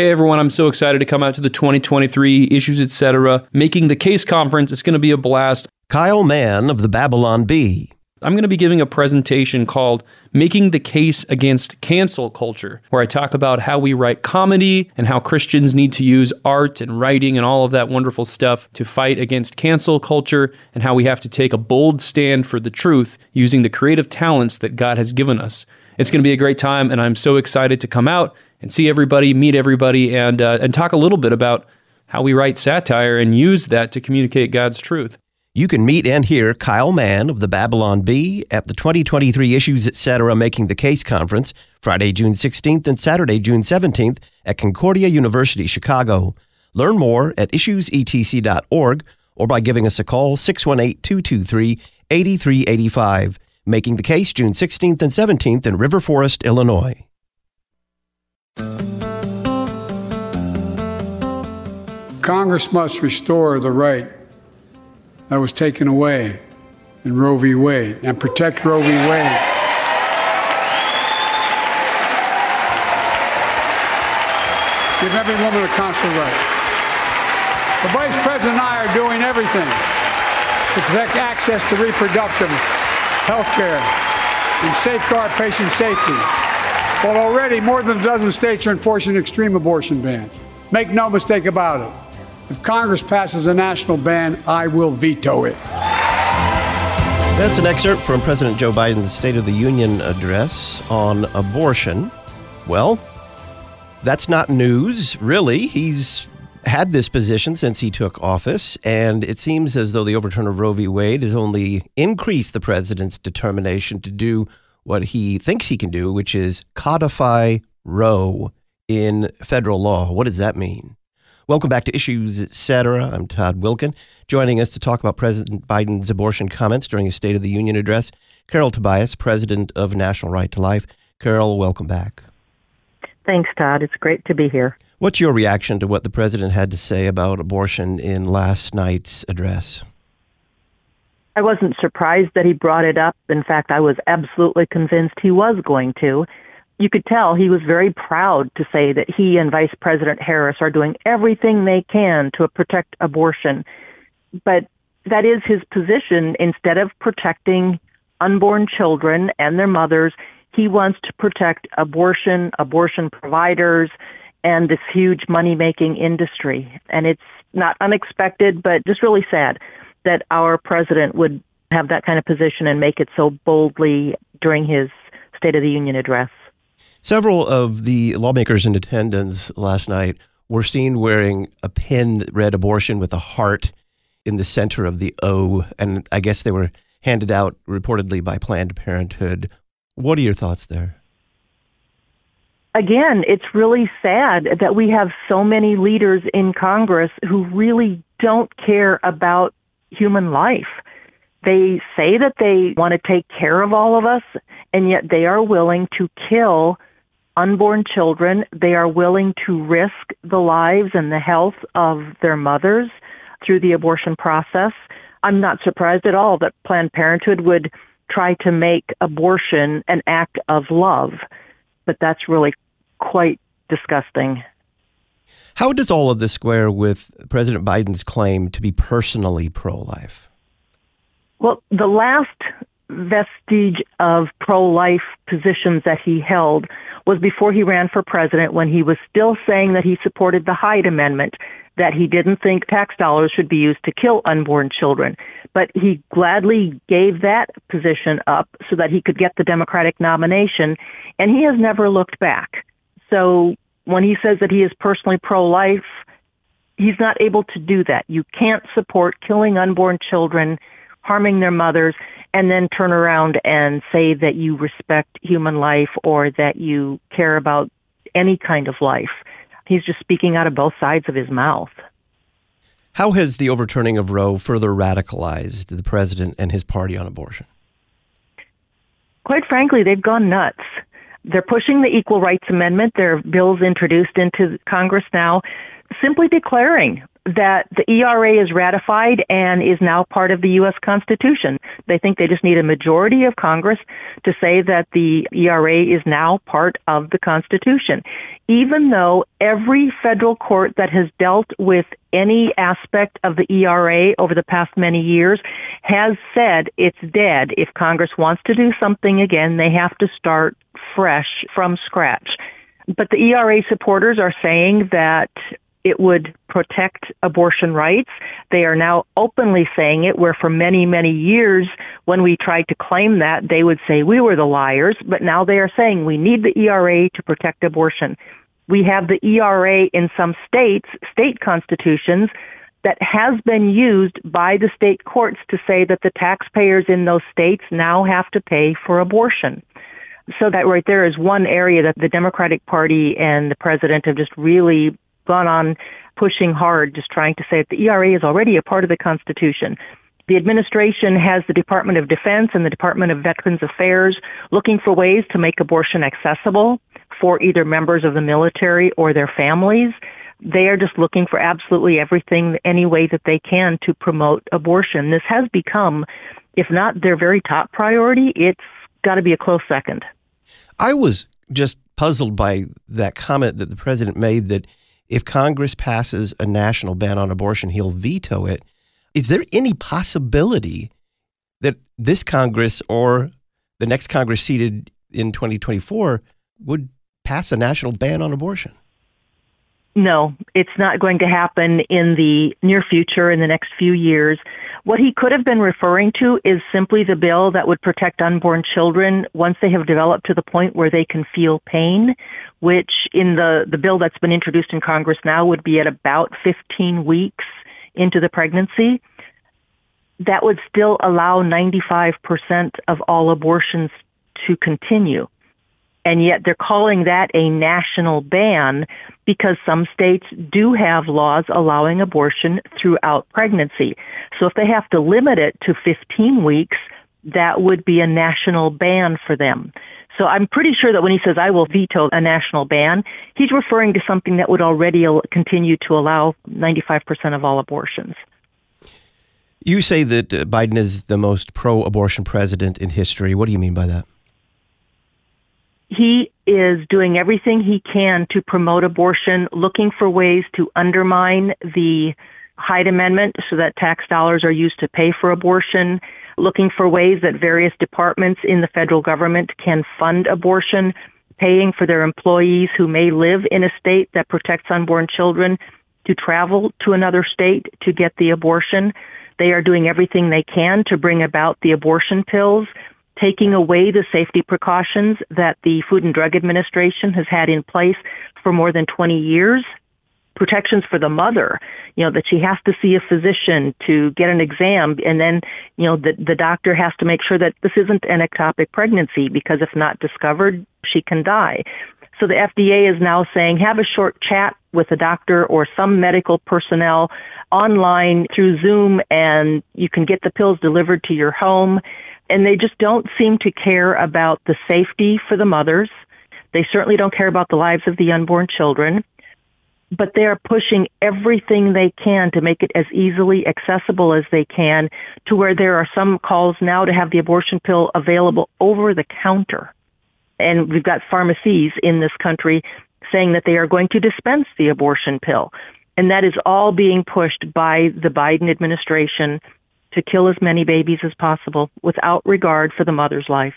Hey everyone, I'm so excited to come out to the 2023 Issues Etc. Making the Case Conference. It's going to be a blast. Kyle Mann of the Babylon Bee. I'm going to be giving a presentation called Making the Case Against Cancel Culture, where I talk about how we write comedy and how Christians need to use art and writing and all of that wonderful stuff to fight against cancel culture, and how we have to take a bold stand for the truth using the creative talents that God has given us. It's going to be a great time, and I'm so excited to come out and see everybody, meet everybody, and talk a little bit about how we write satire and use that to communicate God's truth. You can meet and hear Kyle Mann of the Babylon Bee at the 2023 Issues Etc. Making the Case Conference, Friday, June 16th and Saturday, June 17th at Concordia University, Chicago. Learn more at issuesetc.org or by giving us a call, 618-223-8385. Making the Case, June 16th and 17th in River Forest, Illinois. Congress must restore the right that was taken away in Roe v. Wade and protect Roe v. Wade. Give every woman a constitutional right. The Vice President and I are doing everything to protect access to reproductive health care and safeguard patient safety. But already more than a dozen states are enforcing extreme abortion bans. Make no mistake about it. If Congress passes a national ban, I will veto it. That's an excerpt from President Joe Biden's State of the Union address on abortion. Well, that's not news, really. He's had this position since he took office, and it seems as though the overturn of Roe v. Wade has only increased the president's determination to do what he thinks he can do, which is codify Roe in federal law. What does that mean? Welcome back to Issues Etc. I'm Todd Wilkin. Joining us to talk about President Biden's abortion comments during his State of the Union address, Carol Tobias, president of National Right to Life. Carol, welcome back. Thanks, Todd. It's great to be here. What's your reaction to what the president had to say about abortion in last night's address? I wasn't surprised that he brought it up. In fact, I was absolutely convinced he was going to. You could tell he was very proud to say that he and Vice President Harris are doing everything they can to protect abortion. But that is his position. Instead of protecting unborn children and their mothers, he wants to protect abortion, abortion providers, and this huge money-making industry. And it's not unexpected, but just really sad that our president would have that kind of position and make it so boldly during his State of the Union address. Several of the lawmakers in attendance last night were seen wearing a pin that read abortion with a heart in the center of the O, and I guess they were handed out reportedly by Planned Parenthood. What are your thoughts there? Again, it's really sad that we have so many leaders in Congress who really don't care about human life. They say that they want to take care of all of us, and yet they are willing to kill unborn children. They are willing to risk the lives and the health of their mothers through the abortion process. I'm not surprised at all that Planned Parenthood would try to make abortion an act of love, but that's really quite disgusting. How does all of this square with President Biden's claim to be personally pro-life? Well, the last vestige of pro-life positions that he held was before he ran for president, when he was still saying that he supported the Hyde Amendment, that he didn't think tax dollars should be used to kill unborn children. But he gladly gave that position up so that he could get the Democratic nomination, and he has never looked back. So when he says that he is personally pro-life, he's not able to do that. You can't support killing unborn children, harming their mothers, and then turn around and say that you respect human life or that you care about any kind of life. He's just speaking out of both sides of his mouth. How has the overturning of Roe further radicalized the president and his party on abortion? Quite frankly, they've gone nuts. They're pushing the Equal Rights Amendment. There are bills introduced into Congress now simply declaring that the ERA is ratified and is now part of the U.S. Constitution. They think they just need a majority of Congress to say that the ERA is now part of the Constitution, even though every federal court that has dealt with any aspect of the ERA over the past many years has said it's dead. If Congress wants to do something again, they have to start fresh from scratch. But the ERA supporters are saying that it would protect abortion rights. They are now openly saying it, where for many, many years, when we tried to claim that, they would say we were the liars. But now they are saying we need the ERA to protect abortion. We have the ERA in some states, state constitutions, that has been used by the state courts to say that the taxpayers in those states now have to pay for abortion. So that right there is one area that the Democratic Party and the president have just really gone on pushing hard, just trying to say that the ERA is already a part of the Constitution. The administration has the Department of Defense and the Department of Veterans Affairs looking for ways to make abortion accessible for either members of the military or their families. They are just looking for absolutely everything, any way that they can to promote abortion. This has become, if not their very top priority, it's got to be a close second. I was just puzzled by that comment that the president made that if Congress passes a national ban on abortion, he'll veto it. Is there any possibility that this Congress or the next Congress seated in 2024 would pass a national ban on abortion? No, it's not going to happen in the near future, in the next few years. What he could have been referring to is simply the bill that would protect unborn children once they have developed to the point where they can feel pain, which in the bill that's been introduced in Congress now would be at about 15 weeks into the pregnancy. That would still allow 95% of all abortions to continue. And yet they're calling that a national ban because some states do have laws allowing abortion throughout pregnancy. So if they have to limit it to 15 weeks, that would be a national ban for them. So I'm pretty sure that when he says, I will veto a national ban, he's referring to something that would already continue to allow 95% of all abortions. You say that Biden is the most pro-abortion president in history. What do you mean by that? He is doing everything he can to promote abortion, looking for ways to undermine the Hyde Amendment so that tax dollars are used to pay for abortion, looking for ways that various departments in the federal government can fund abortion, paying for their employees who may live in a state that protects unborn children to travel to another state to get the abortion. They are doing everything they can to bring about the abortion pills, taking away the safety precautions that the Food and Drug Administration has had in place for more than 20 years, protections for the mother, that she has to see a physician to get an exam, and then, the doctor has to make sure that this isn't an ectopic pregnancy, because if not discovered, she can die. So the FDA is now saying, have a short chat with a doctor or some medical personnel online through Zoom, and you can get the pills delivered to your home. And they just don't seem to care about the safety for the mothers. They certainly don't care about the lives of the unborn children. But they are pushing everything they can to make it as easily accessible as they can, to where there are some calls now to have the abortion pill available over the counter. And we've got pharmacies in this country saying that they are going to dispense the abortion pill. And that is all being pushed by the Biden administration to kill as many babies as possible without regard for the mother's life.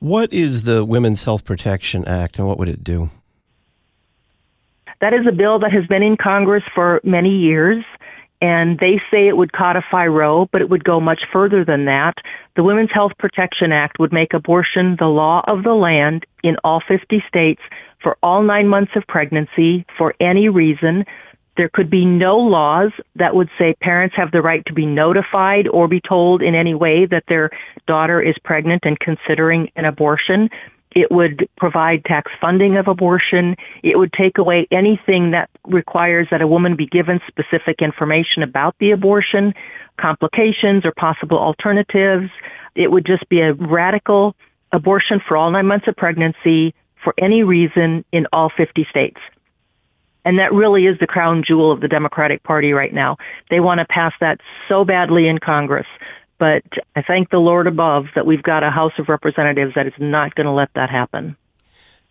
What is the Women's Health Protection Act, and what would it do? That is a bill that has been in Congress for many years, and they say it would codify Roe, but it would go much further than that. The Women's Health Protection Act would make abortion the law of the land in all 50 states for all 9 months of pregnancy for any reason. There could be no laws that would say parents have the right to be notified or be told in any way that their daughter is pregnant and considering an abortion. It would provide tax funding of abortion. It would take away anything that requires that a woman be given specific information about the abortion, complications or possible alternatives. It would just be a radical abortion for all 9 months of pregnancy for any reason in all 50 states. And that really is the crown jewel of the Democratic Party right now. They want to pass that so badly in Congress. But I thank the Lord above that we've got a House of Representatives that is not going to let that happen.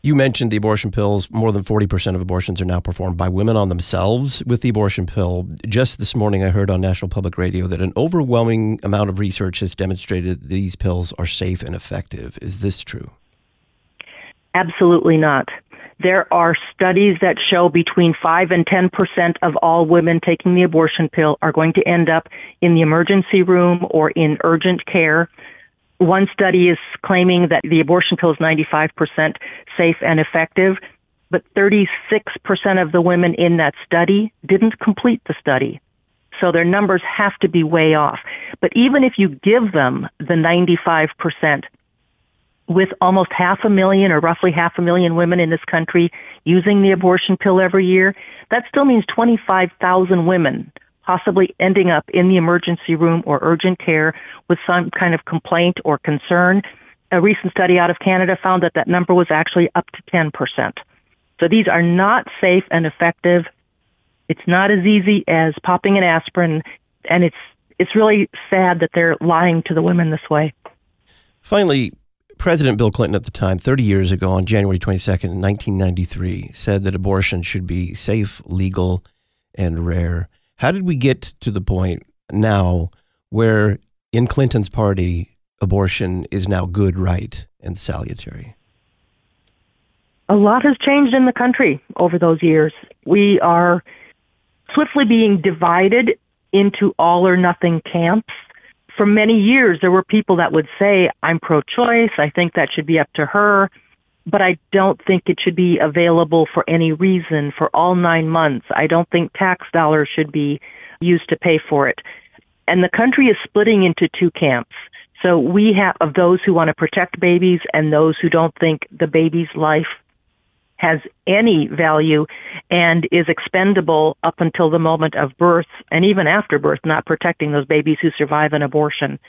You mentioned the abortion pills. More than 40% of abortions are now performed by women on themselves with the abortion pill. Just this morning, I heard on National Public Radio that an overwhelming amount of research has demonstrated these pills are safe and effective. Is this true? Absolutely not. There are studies that show between 5 and 10% of all women taking the abortion pill are going to end up in the emergency room or in urgent care. One study is claiming that the abortion pill is 95% safe and effective, but 36% of the women in that study didn't complete the study. So their numbers have to be way off. But even if you give them the 95%, with almost 500,000 or roughly 500,000 women in this country using the abortion pill every year, that still means 25,000 women possibly ending up in the emergency room or urgent care with some kind of complaint or concern. A recent study out of Canada found that that number was actually up to 10%. So these are not safe and effective. It's not as easy as popping an aspirin, and it's really sad that they're lying to the women this way. Finally, President Bill Clinton at the time, 30 years ago, on January 22nd, 1993, said that abortion should be safe, legal, and rare. How did we get to the point now where, in Clinton's party, abortion is now good, right, and salutary? A lot has changed in the country over those years. We are swiftly being divided into all or nothing camps. For many years, there were people that would say, I'm pro-choice, I think that should be up to her, but I don't think it should be available for any reason for all 9 months. I don't think tax dollars should be used to pay for it. And the country is splitting into two camps. So we have of those who want to protect babies and those who don't think the baby's life has any value and is expendable up until the moment of birth and even after birth, not protecting those babies who survive an abortion.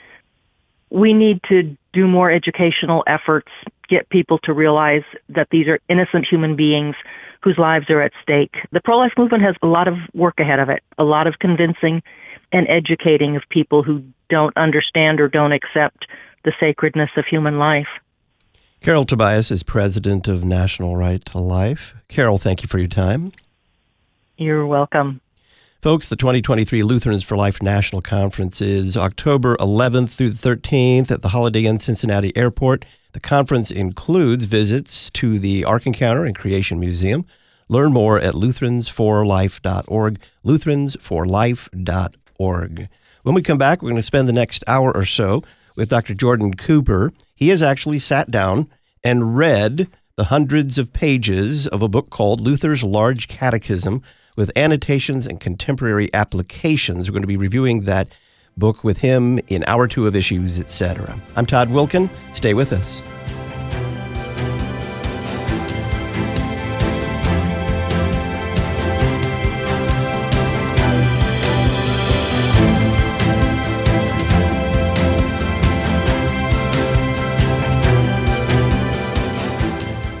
We need to do more educational efforts, get people to realize that these are innocent human beings whose lives are at stake. The pro-life movement has a lot of work ahead of it, a lot of convincing and educating of people who don't understand or don't accept the sacredness of human life. Carol Tobias is president of National Right to Life. Carol, thank you for your time. You're welcome. Folks, the 2023 Lutherans for Life National Conference is October 11th through the 13th at the Holiday Inn Cincinnati Airport. The conference includes visits to the Ark Encounter and Creation Museum. Learn more at lutheransforlife.org, lutheransforlife.org. When we come back, we're going to spend the next hour or so with Dr. Jordan Cooper. He has actually sat down and read the hundreds of pages of a book called Luther's Large Catechism with annotations and contemporary applications. We're going to be reviewing that book with him in Hour 2 of Issues, Etc. I'm Todd Wilkin. Stay with us.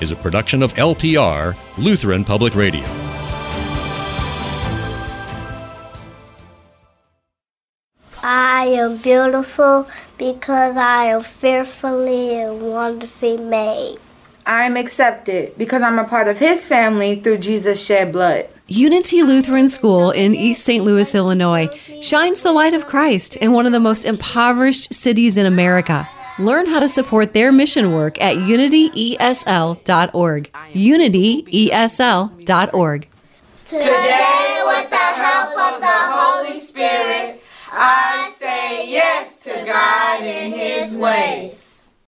is a production of LPR, Lutheran Public Radio. I am beautiful because I am fearfully and wonderfully made. I am accepted because I'm a part of His family through Jesus' shed blood. Unity Lutheran School in East St. Louis, Illinois, shines the light of Christ in one of the most impoverished cities in America. Learn how to support their mission work at unityesl.org. unityesl.org. Today, with the help of the Holy Spirit, I say yes to God and His ways.